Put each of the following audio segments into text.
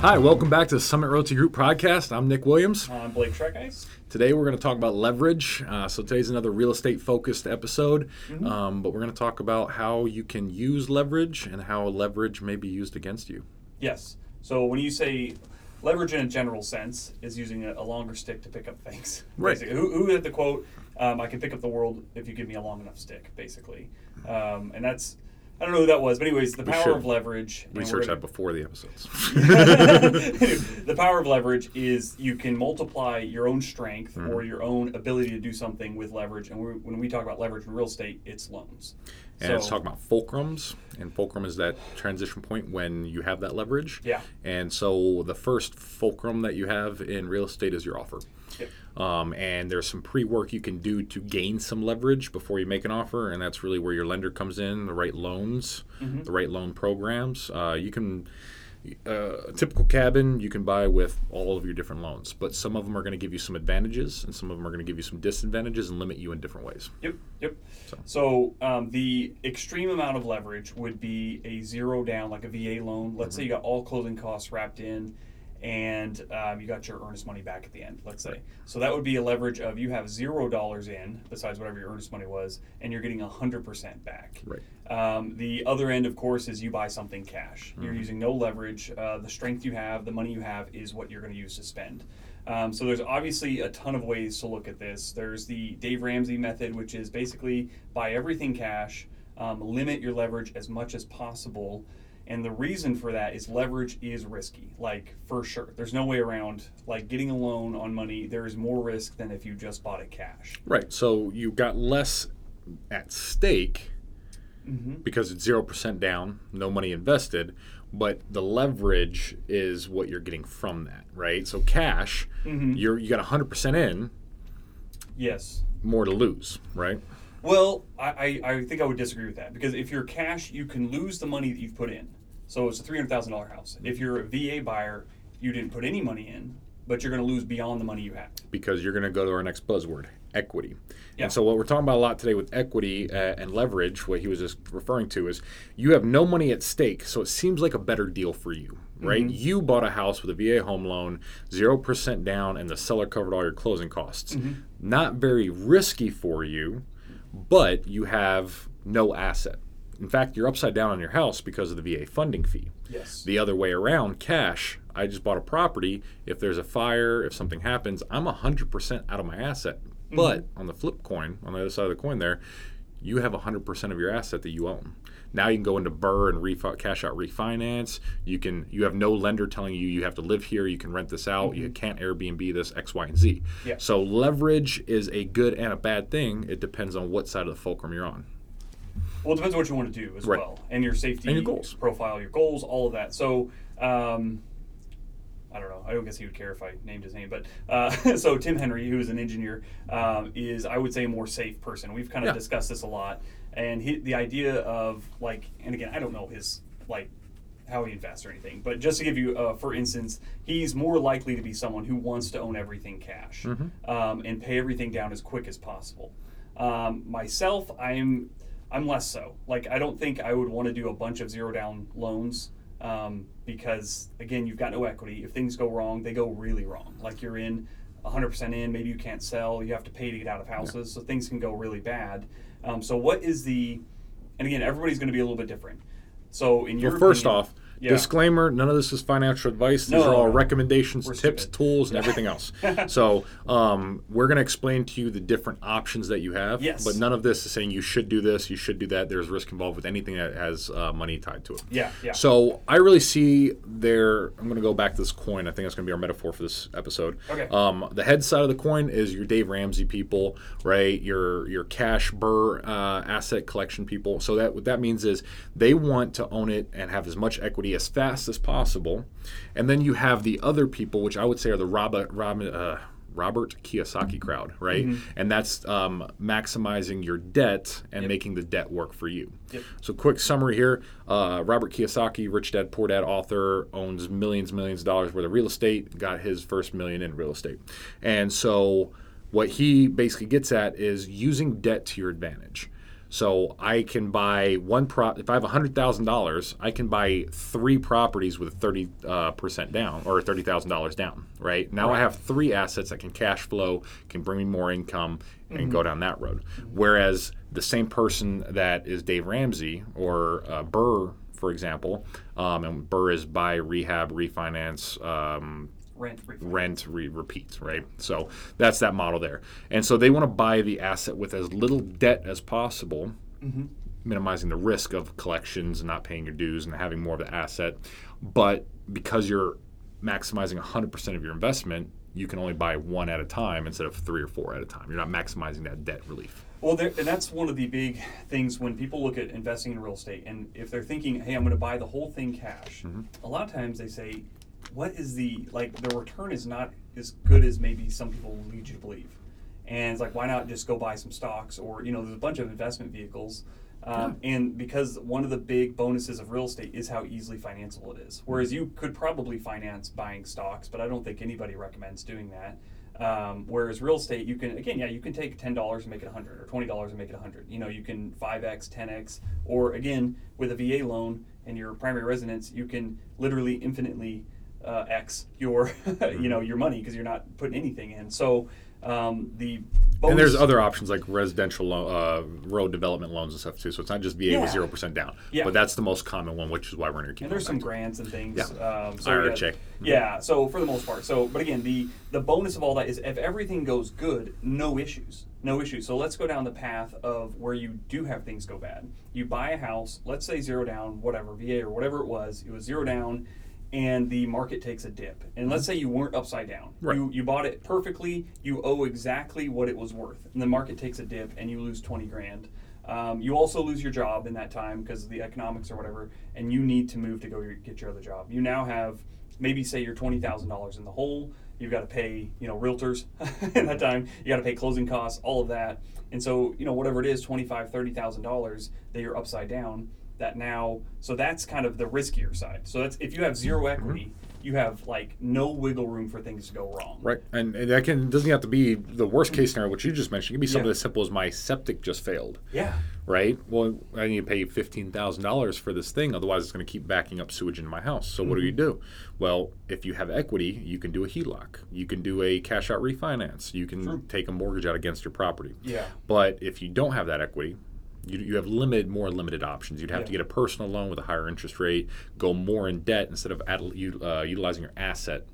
Hi, welcome back to the Summit Realty Group podcast. I'm Nick Williams. I'm Blake Schregeis. Today we're going to talk about leverage. So today's another real estate focused episode, but we're going to talk about how you can use leverage and how leverage may be used against you. Yes. So when you say leverage in a general sense is using a longer stick to pick up things. Right. Who had the quote, I can pick up the world if you give me a long enough stick, basically. And that's... I don't know who that was, but anyways, the power of leverage. Research that before the episodes. The power of leverage is you can multiply your own strength or your own ability to do something with leverage. And when we talk about leverage in real estate, it's loans. And it's talking about fulcrums, and fulcrum is that transition point when you have that leverage. Yeah. And so the first fulcrum that you have in real estate is your offer. Yep. And there's some pre-work you can do to gain some leverage before you make an offer, and that's really where your lender comes in, the right loans, the right loan programs. You can... a typical cabin you can buy with all of your different loans, but some of them are going to give you some advantages and some of them are going to give you some disadvantages and limit you in different ways. Yep. So the extreme amount of leverage would be a zero down, like a VA loan. Let's say you got all closing costs wrapped in and you got your earnest money back at the end, let's say. So that would be a leverage of you have $0 in, besides whatever your earnest money was, and you're getting 100% back. Right. The other end, of course, is you buy something cash. You're using no leverage. The strength you have, the money you have, is what you're going to use to spend. So there's obviously a ton of ways to look at this. There's the Dave Ramsey method, which is basically buy everything cash, limit your leverage as much as possible. And the reason for that is leverage is risky, like for sure. There's no way around, like getting a loan on money, there is more risk than if you just bought it cash. Right, so you got less at stake because it's 0% down, no money invested, but the leverage is what you're getting from that, right? So cash, you got 100% in, more to lose, right? Well, I think I would disagree with that, because if you're cash, you can lose the money that you've put in. So it's a $300,000 house. If you're a VA buyer, you didn't put any money in, but you're going to lose beyond the money you have. Because you're going to go to our next buzzword, equity. Yeah. And so what we're talking about a lot today with equity and leverage, what he was just referring to is you have no money at stake, so it seems like a better deal for you, right? You bought a house with a VA home loan, 0% down, and the seller covered all your closing costs. Not very risky for you, but you have no asset. In fact, you're upside down on your house because of the VA funding fee. Yes. The other way around, cash, I just bought a property. If there's a fire, if something happens, I'm 100% out of my asset. But on the flip coin, on the other side of the coin there, you have 100% of your asset that you own. Now you can go into BRRRR and cash out refinance. You have no lender telling you you have to live here. You can rent this out. You can't Airbnb this, X, Y, and Z. Yeah. So leverage is a good and a bad thing. It depends on what side of the fulcrum you're on. Well, it depends on what you want to do as well. And your safety and your goals. Profile, your goals, all of that. So I don't know. I don't guess he would care if I named his name. But so Tim Henry, who is an engineer, is, I would say, a more safe person. We've kind of discussed this a lot. And the idea of, like, and again, I don't know his, like, how he invests or anything. But just to give you, for instance, he's more likely to be someone who wants to own everything cash and pay everything down as quick as possible. Myself, I'm less so. Like, I don't think I would want to do a bunch of zero-down loans. Because again, you've got no equity. If things go wrong, they go really wrong. Like you're in 100% in, maybe you can't sell, you have to pay to get out of houses. So things can go really bad. So what is the, and again, everybody's going to be a little bit different. So in your first opinion, off, disclaimer, none of this is financial advice. These are all recommendations, tips, tools, and everything else. So we're going to explain to you the different options that you have, but none of this is saying you should do this, you should do that. There's risk involved with anything that has money tied to it. Yeah. So I really see I'm going to go back to this coin. I think that's going to be our metaphor for this episode. Okay. The head side of the coin is your Dave Ramsey people, right? Your cash BRRRR asset collection people. So that what that means is they want to own it and have as much equity as fast as possible. And then you have the other people, which I would say are the Robert Robert Kiyosaki crowd, right? Mm-hmm. And that's maximizing your debt and making the debt work for you. Yep. So quick summary here. Robert Kiyosaki, Rich Dad, Poor Dad author, owns millions of dollars worth of real estate, got his first $1 million in real estate. And so what he basically gets at is using debt to your advantage. So I can buy one prop. If I have $100,000, I can buy 3 properties with 30% down or $30,000 down. Right now, I have 3 assets that can cash flow, can bring me more income, and go down that road. Whereas the same person that is Dave Ramsey or BRRRR, for example, and BRRRR is buy, rehab, refinance. Rent, repeat, right? So that's that model there. And so they want to buy the asset with as little debt as possible, minimizing the risk of collections and not paying your dues and having more of the asset. But because you're maximizing 100% of your investment, you can only buy 1 at a time instead of 3 or 4 at a time. You're not maximizing that debt relief. Well, there, and that's one of the big things when people look at investing in real estate. And if they're thinking, hey, I'm going to buy the whole thing cash, a lot of times they say, what is the, like, the return is not as good as maybe some people lead you to believe. And it's like, why not just go buy some stocks? Or, you know, there's a bunch of investment vehicles. And because one of the big bonuses of real estate is how easily financeable it is. Whereas you could probably finance buying stocks, but I don't think anybody recommends doing that. Whereas real estate, you can, again, you can take $10 and make it 100 or $20 and make it 100. You know, you can 5X, 10X, or again, with a VA loan and your primary residence, you can literally infinitely X your, you know, your money because you're not putting anything in. So the bonus, and there's other options like residential road development loans and stuff too. So it's not just VA with 0% down, but that's the most common one, which is why we're going to keep. And there's some grants and things. So IRHA. So for the most part. So, but again, the bonus of all that is if everything goes good, no issues. No issue. So let's go down the path of where you do have things go bad. You buy a house, let's say 0 down, whatever, VA or whatever it was 0 down. And the market takes a dip. And let's say you weren't upside down. Right. You bought it perfectly. You owe exactly what it was worth. And the market takes a dip and you lose $20,000. You also lose your job in that time because of the economics or whatever. And you need to move to go get your other job. You now have maybe say you're $20,000 in the hole. You've got to pay, you know, realtors in that time. You got to pay closing costs, all of that. And so, you know, whatever it is, $25,000, $30,000 that you're upside down. That now, so that's kind of the riskier side. So that's if you have 0 equity, you have like no wiggle room for things to go wrong. Right, and that can doesn't have to be the worst case scenario, which you just mentioned. It can be something as simple as my septic just failed. Right. Well, I need to pay $15,000 for this thing, otherwise it's going to keep backing up sewage into my house. So what do you do? Well, if you have equity, you can do a HELOC, you can do a cash out refinance, you can take a mortgage out against your property. But if you don't have that equity, You have more limited options. You'd have to get a personal loan with a higher interest rate, go more in debt instead of utilizing your asset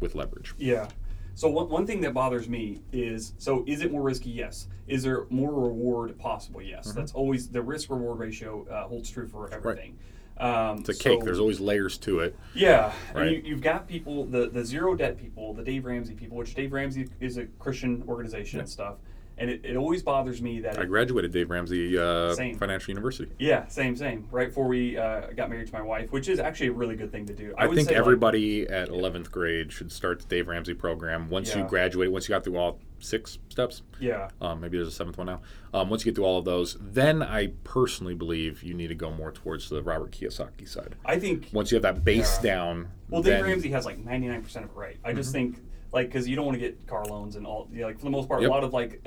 with leverage. Yeah. So one thing that bothers me is, so is it more risky? Yes. Is there more reward possible? Yes. That's always the risk-reward ratio holds true for everything. Right. It's a cake. There's always layers to it. Yeah. Right. And you've got people, the zero debt people, the Dave Ramsey people, which Dave Ramsey is a Christian organization and stuff. And it always bothers me that I graduated Dave Ramsey Financial University. Yeah, same. Right before we got married to my wife, which is actually a really good thing to do. I think everybody at 11th grade should start the Dave Ramsey program. Once you graduate, once you got through all 6 steps, maybe there's a 7th one now. Once you get through all of those, then I personally believe you need to go more towards the Robert Kiyosaki side. I think once you have that base down. Well, Dave Ramsey has like 99% of it right. I just think. Like, because you don't want to get car loans and all, you know, like for the most part, a lot of like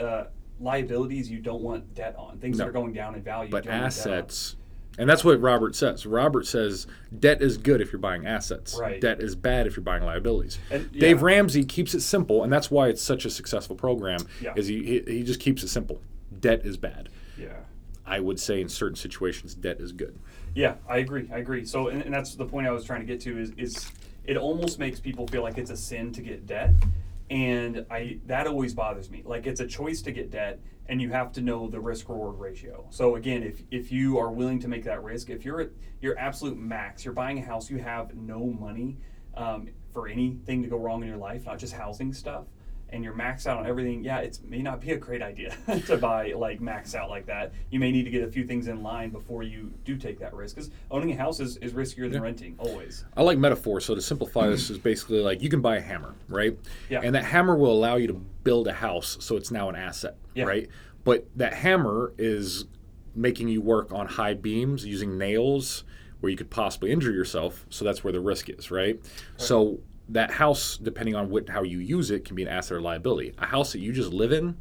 liabilities you don't want debt on, things that are going down in value. But assets, and that's what Robert says. Robert says debt is good if you're buying assets. Right. Debt is bad if you're buying liabilities. And, Dave Ramsey keeps it simple, and that's why it's such a successful program. Is he just keeps it simple. Debt is bad. Yeah. I would say in certain situations, debt is good. Yeah, I agree. So, and that's the point I was trying to get to is it almost makes people feel like it's a sin to get debt, and that always bothers me. Like, it's a choice to get debt, and you have to know the risk-reward ratio. So again, if you are willing to make that risk, if you're at your absolute max, you're buying a house, you have no money for anything to go wrong in your life, not just housing stuff, and you're maxed out on everything, yeah, it may not be a great idea to buy like max out like that. You may need to get a few things in line before you do take that risk, because owning a house is riskier than renting, always. I like metaphor, so to simplify this is basically like you can buy a hammer, right? Yeah. And that hammer will allow you to build a house, so it's now an asset, right? But that hammer is making you work on high beams using nails where you could possibly injure yourself, so that's where the risk is, right? So that house, depending on how you use it, can be an asset or liability. A house that you just live in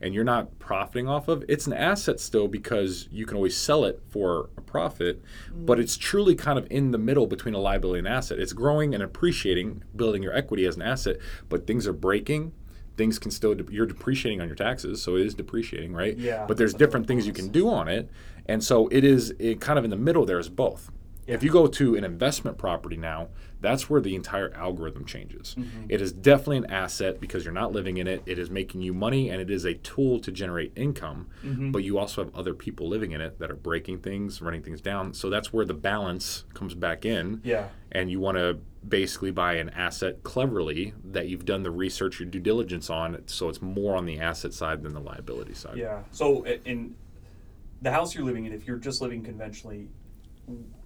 and you're not profiting off of, it's an asset still because you can always sell it for a profit, but it's truly kind of in the middle between a liability and asset. It's growing and appreciating, building your equity as an asset, but things are breaking. Things can still, you're depreciating on your taxes, so it is depreciating, right? Yeah. But there's different things you can do on it. And so it is kind of in the middle, there's both. Yeah. If you go to an investment property now, that's where the entire algorithm changes. Mm-hmm. It is definitely an asset because you're not living in it. It is making you money, and it is a tool to generate income. Mm-hmm. But you also have other people living in it that are breaking things, running things down. So that's where the balance comes back in. Yeah. And you want to basically buy an asset cleverly that you've done the research, your due diligence on, so it's more on the asset side than the liability side. Yeah. So in the house you're living in, if you're just living conventionally,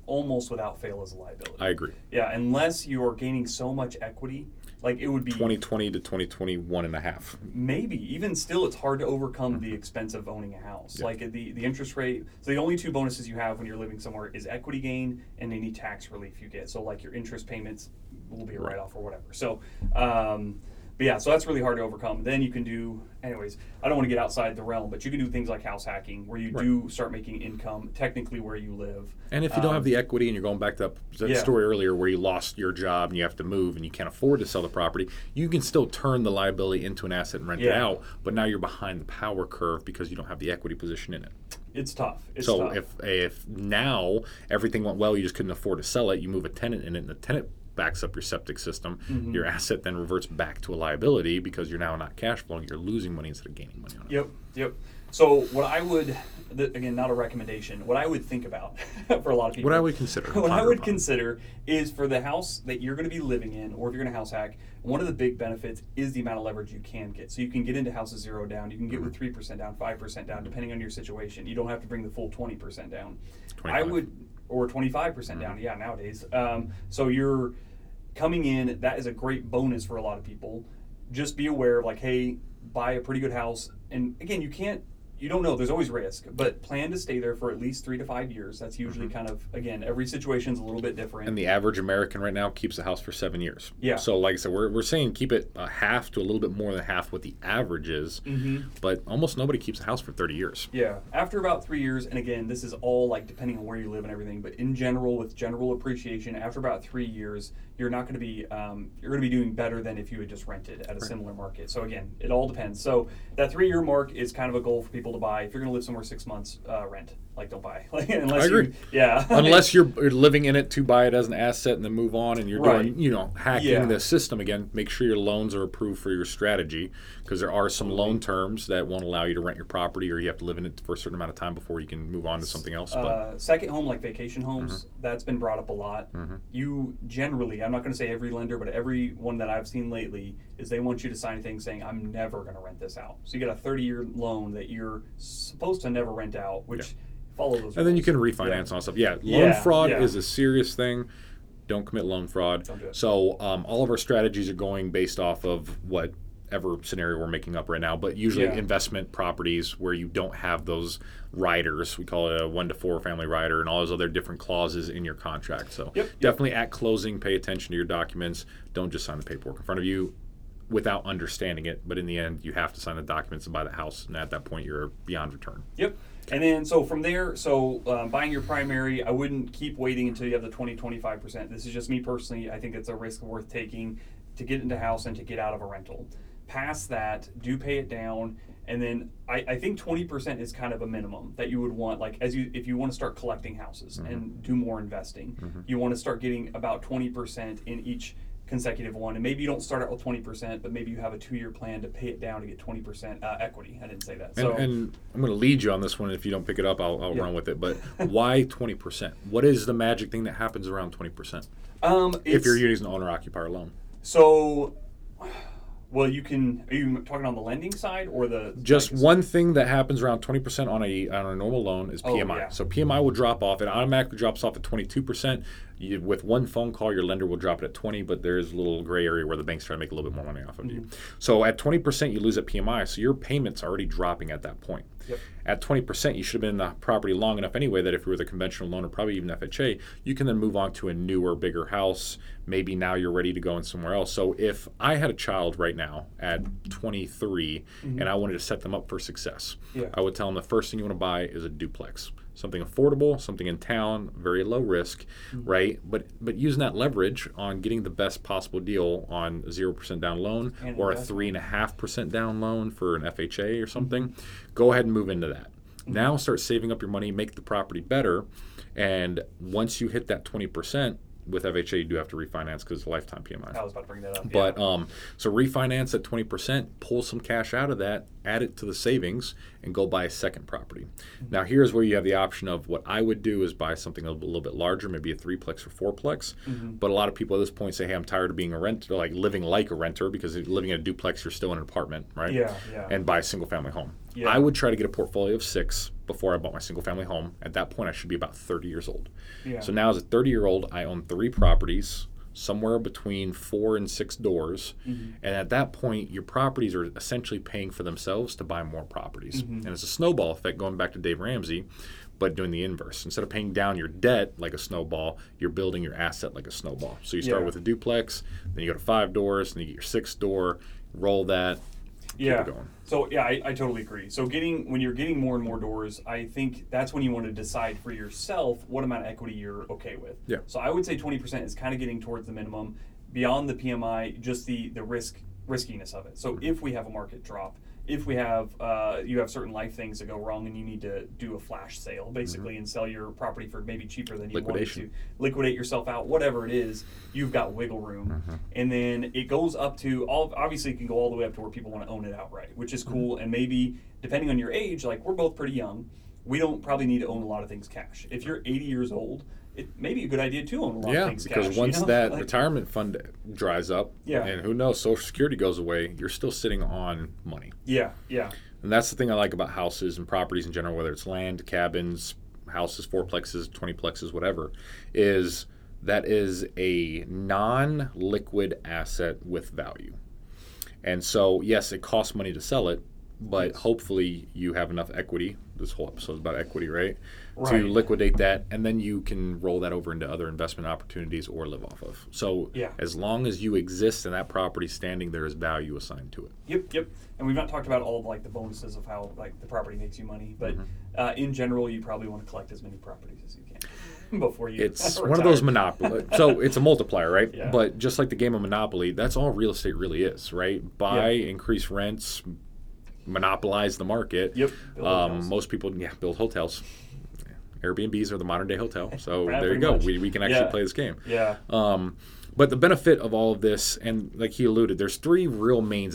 almost without fail is a liability. I agree. Yeah, unless you are gaining so much equity, like it would be 2020 to 2021 and a half. Maybe. Even still, it's hard to overcome the expense of owning a house. Yeah. Like the interest rate, so the only two bonuses you have when you're living somewhere is equity gain and any tax relief you get. So like your interest payments will be a write-off or whatever. So, but yeah, so that's really hard to overcome. Then you can do, anyways, I don't want to get outside the realm, but you can do things like house hacking where you do start making income technically where you live. And if you don't have the equity and you're going back to that story earlier where you lost your job and you have to move and you can't afford to sell the property, you can still turn the liability into an asset and rent it out, but now you're behind the power curve because you don't have the equity position in it. It's tough. So if now everything went well, you just couldn't afford to sell it, you move a tenant in it and the tenant backs up your septic system, your asset then reverts back to a liability because you're now not cash flowing, you're losing money instead of gaining money on it. Yep. So what I would, again, not a recommendation, what I would think about for a lot of people. What I would consider is for the house that you're going to be living in, or if you're going to house hack, one of the big benefits is the amount of leverage you can get. So you can get into houses 0 down, you can get with 3% down, 5% down, depending on your situation. You don't have to bring the full 20% down. 25. Or 25% down, nowadays. So you're coming in, that is a great bonus for a lot of people. Just be aware of like, hey, buy a pretty good house. And again, you don't know, there's always risk, but plan to stay there for at least 3 to 5 years. That's usually kind of, again, every situation's a little bit different. And the average American right now keeps a house for 7 years. Yeah. So like I said, we're saying keep it half to a little bit more than half what the average is, but almost nobody keeps a house for 30 years. Yeah. After about 3 years, and again, this is all like depending on where you live and everything, but in general, with general appreciation, after about 3 years, you're not going to be you're going to be doing better than if you had just rented at a similar market. So again, it all depends. So that 3 year mark is kind of a goal for people to buy. If you're going to live somewhere 6 months, rent. Like, don't buy. Like, unless I agree. Unless you're living in it to buy it as an asset and then move on, and you're doing, hacking the system again. Make sure your loans are approved for your strategy, because there are some loan terms that won't allow you to rent your property, or you have to live in it for a certain amount of time before you can move on to something else. But second home, like vacation homes, that's been brought up a lot. You generally, I'm not going to say every lender, but every one that I've seen lately is they want you to sign a thing saying, I'm never going to rent this out. So you get a 30-year loan that you're supposed to never rent out, which follow those rules. And then you can refinance and all stuff. Loan fraud is a serious thing. Don't commit loan fraud. Don't do it. So all of our strategies are going based off of whatever scenario we're making up right now, but usually investment properties where you don't have those riders. We call it a 1 to 4 family rider and all those other different clauses in your contract. So definitely at closing, pay attention to your documents. Don't just sign the paperwork in front of you without understanding it. But in the end, you have to sign the documents and buy the house. And at that point, you're beyond return. Yep. And then, so from there, buying your primary, I wouldn't keep waiting until you have the 20, 25%. This is just me personally. I think it's a risk worth taking to get into house and to get out of a rental. Past that, do pay it down. And then I think 20% is kind of a minimum that you would want, like if you want to start collecting houses and do more investing, you want to start getting about 20% in each consecutive one. And maybe you don't start out with 20%, but maybe you have a 2 year plan to pay it down to get 20% equity. I didn't say that. And I'm going to lead you on this one. If you don't pick it up, I'll run with it. But why 20%? What is the magic thing that happens around 20%? If you're using an owner-occupier loan. So Well, you can. Are you talking on the lending side or the? Just one thing that happens around 20% on a normal loan is PMI. Oh, yeah. So PMI will drop off. It automatically drops off at 22%. With one phone call, your lender will drop it at 20%, but there's a little gray area where the bank's trying to make a little bit more money off of you. So at 20%, you lose at PMI. So your payment's already dropping at that point. Yep. At 20%, you should have been in the property long enough anyway that if you were the conventional loan or probably even FHA, you can then move on to a newer, bigger house. Maybe now you're ready to go in somewhere else. So if I had a child right now at 23 and I wanted to set them up for success, I would tell them the first thing you want to buy is a duplex. Something affordable, something in town, very low risk, right? But using that leverage on getting the best possible deal on 0% down loan and or a 3.5% down loan for an FHA or something, go ahead and move into that. Now start saving up your money, make the property better, and once you hit that 20%, with FHA, you do have to refinance because it's a lifetime PMI. I was about to bring that up. But so refinance at 20%, pull some cash out of that, add it to the savings, and go buy a second property. Now here's where you have the option of what I would do is buy something a little bit larger, maybe a 3-plex or 4-plex. But a lot of people at this point say, hey, I'm tired of being a renter, like living like a renter, because living in a duplex, you're still in an apartment, right? And buy a single-family home. I would try to get a portfolio of 6 before I bought my single-family home. At that point, I should be about 30 years old. So now as a 30-year-old, I own 3 properties, somewhere between 4 and 6 doors. And at that point, your properties are essentially paying for themselves to buy more properties. And it's a snowball effect, going back to Dave Ramsey, but doing the inverse. Instead of paying down your debt like a snowball, you're building your asset like a snowball. So you start with a duplex, then you go to 5 doors, and you get your 6th door, roll that. So I totally agree. So when you're getting more and more doors, I think that's when you want to decide for yourself what amount of equity you're okay with. So I would say 20% is kind of getting towards the minimum. Beyond the PMI, just the riskiness of it. So if we have a market drop, if we have you have certain life things that go wrong and you need to do a flash sale basically and sell your property for maybe cheaper than you wanted to, liquidate yourself out, whatever it is, you've got wiggle room. And then it goes up to obviously it can go all the way up to where people want to own it outright, which is cool. And maybe depending on your age, like we're both pretty young, we don't probably need to own a lot of things cash. If you're 80 years old, it may be a good idea to own a lot of things cash. Yeah, because once that retirement fund dries up, and who knows, Social Security goes away, you're still sitting on money. And that's the thing I like about houses and properties in general, whether it's land, cabins, houses, 4-plexes, 20-plexes, whatever, is that is a non-liquid asset with value. And so, yes, it costs money to sell it, but hopefully you have enough equity. This whole episode is about equity, right? To liquidate that, and then you can roll that over into other investment opportunities or live off of. So as long as you exist in that property standing, there is value assigned to it. And we've not talked about all of like the bonuses of how like the property makes you money, but in general, you probably want to collect as many properties as you can before you. It's one of those monopoly. So it's a multiplier, right? But just like the game of Monopoly, that's all real estate really is, right? Buy, increase rents. Monopolize the market. Most people build hotels. Airbnbs are the modern day hotel. So there you go. We can actually play this game. But the benefit of all of this, and like he alluded, there's 3 real main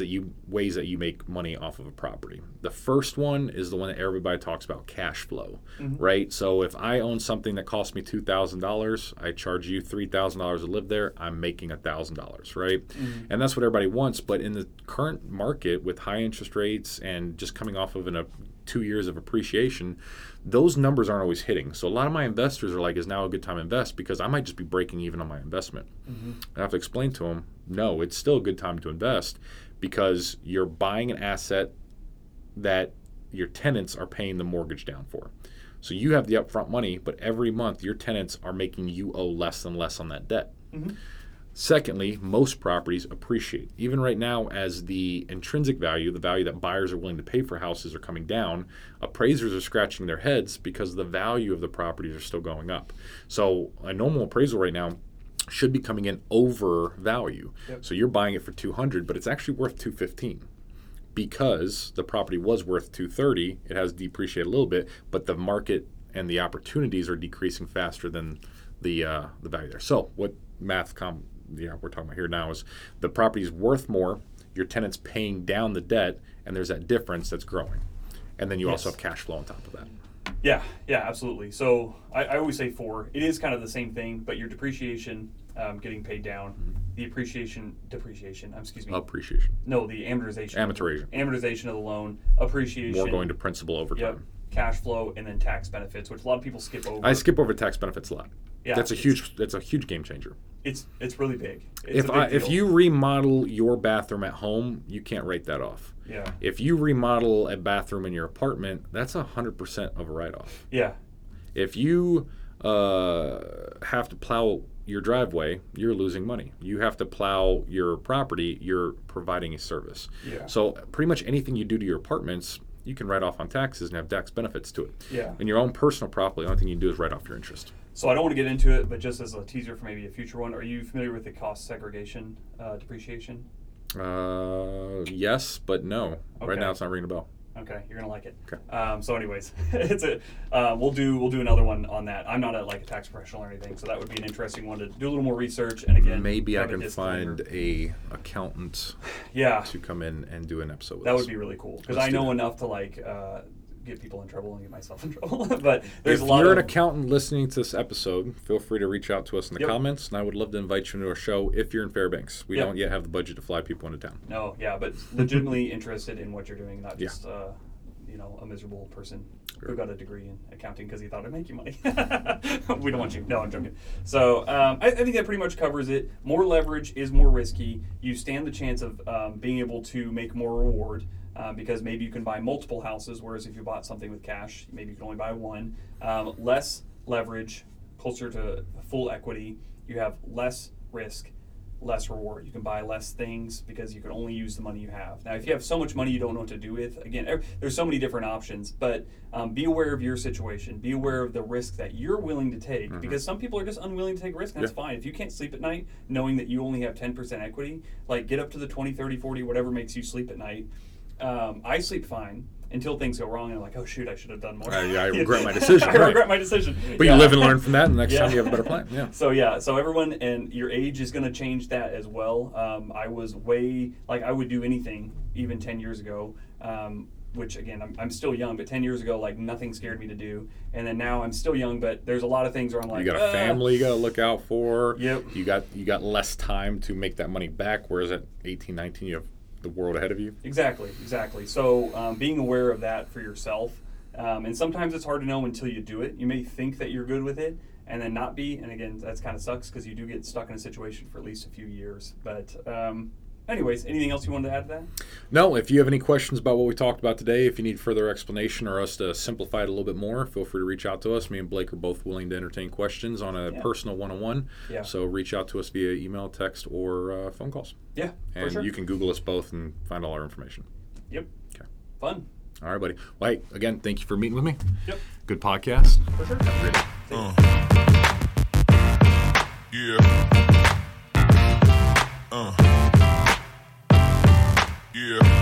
ways that you make money off of a property. The first one is the one that everybody talks about, cash flow, right? So if I own something that costs me $2,000, I charge you $3,000 to live there, I'm making $1,000, right? And that's what everybody wants. But in the current market with high interest rates and just coming off of 2 years of appreciation, those numbers aren't always hitting. So a lot of my investors are like, is now a good time to invest? Because I might just be breaking even on my investment. I have to explain to them, no, it's still a good time to invest because you're buying an asset that your tenants are paying the mortgage down for. So you have the upfront money, but every month your tenants are making you owe less and less on that debt. Secondly, most properties appreciate. Even right now, as the intrinsic value, the value that buyers are willing to pay for houses, are coming down, appraisers are scratching their heads because the value of the properties are still going up. So a normal appraisal right now should be coming in over value. So you're buying it for $200, but it's actually worth $215 because the property was worth $230. It has depreciated a little bit, but the market and the opportunities are decreasing faster than the value there. So what math we're talking about here now is the property's worth more, your tenant's paying down the debt, and there's that difference that's growing. And then you also have cash flow on top of that. Yeah, absolutely. So I always say 4. It is kind of the same thing, but your depreciation getting paid down, the amortization of the loan, appreciation. More going to principal over time. Cash flow, and then tax benefits, which a lot of people skip over. I skip over tax benefits a lot. Yeah, that's a huge game changer. It's really big. If you remodel your bathroom at home, you can't write that off. Yeah. If you remodel a bathroom in your apartment, that's 100% of a write-off. Yeah. If you have to plow your driveway, you're losing money. You have to plow your property, you're providing a service. Yeah. So pretty much anything you do to your apartments, you can write off on taxes and have tax benefits to it. Yeah. In your own personal property, the only thing you can do is write off your interest. So I don't want to get into it, but just as a teaser for maybe a future one, are you familiar with the cost segregation depreciation? Yes, but no. Okay. Right now it's not ringing a bell. Okay, you're gonna like it. Okay. So, anyways, we'll do another one on that. I'm not a tax professional or anything, so that would be an interesting one to do a little more research. And again, maybe I can find a accountant. Yeah. To come in and do an episode with us. That would be really cool because I know enough to get people in trouble and get myself in trouble. But there's a lot. If you're an accountant listening to this episode, feel free to reach out to us in the comments, and I would love to invite you into our show if you're in Fairbanks. We don't yet have the budget to fly people into town. No, yeah, but legitimately interested in what you're doing, not just a miserable person who got a degree in accounting because he thought it'd make you money. We don't want you. No, I'm joking. So I think that pretty much covers it. More leverage is more risky. You stand the chance of being able to make more reward. Because maybe you can buy multiple houses, whereas if you bought something with cash, maybe you can only buy one. Less leverage, closer to full equity, you have less risk, less reward. You can buy less things because you can only use the money you have. Now, if you have so much money you don't know what to do with, again, there's so many different options, but be aware of your situation. Be aware of the risk that you're willing to take, because some people are just unwilling to take risk, and that's fine. If you can't sleep at night knowing that you only have 10% equity, get up to the 20, 30, 40, whatever makes you sleep at night. I sleep fine until things go wrong, and I'm like, oh shoot, I should have done more. I regret my decision. I regret my decision. But you live and learn from that, and next time you have a better plan. Yeah. So everyone, and your age is going to change that as well. I was I would do anything even 10 years ago, which again, I'm still young, but 10 years ago, nothing scared me to do. And then now I'm still young, but there's a lot of things where I'm like, you got a family you got to look out for. Yep. You got less time to make that money back, whereas at 18, 19, you have the world ahead of you. Exactly. So being aware of that for yourself, and sometimes it's hard to know until you do it. You may think that you're good with it and then not be, and again, that's kind of sucks because you do get stuck in a situation for at least a few years. But anyways, anything else you wanted to add to that? No, if you have any questions about what we talked about today, if you need further explanation or us to simplify it a little bit more, feel free to reach out to us. Me and Blake are both willing to entertain questions on a personal one-on-one. Yeah. So reach out to us via email, text, or phone calls. Yeah, and you can Google us both and find all our information. Yep. Okay. Fun. All right, buddy. Well, hey, again, thank you for meeting with me. Yep. Good podcast. For sure. Yeah.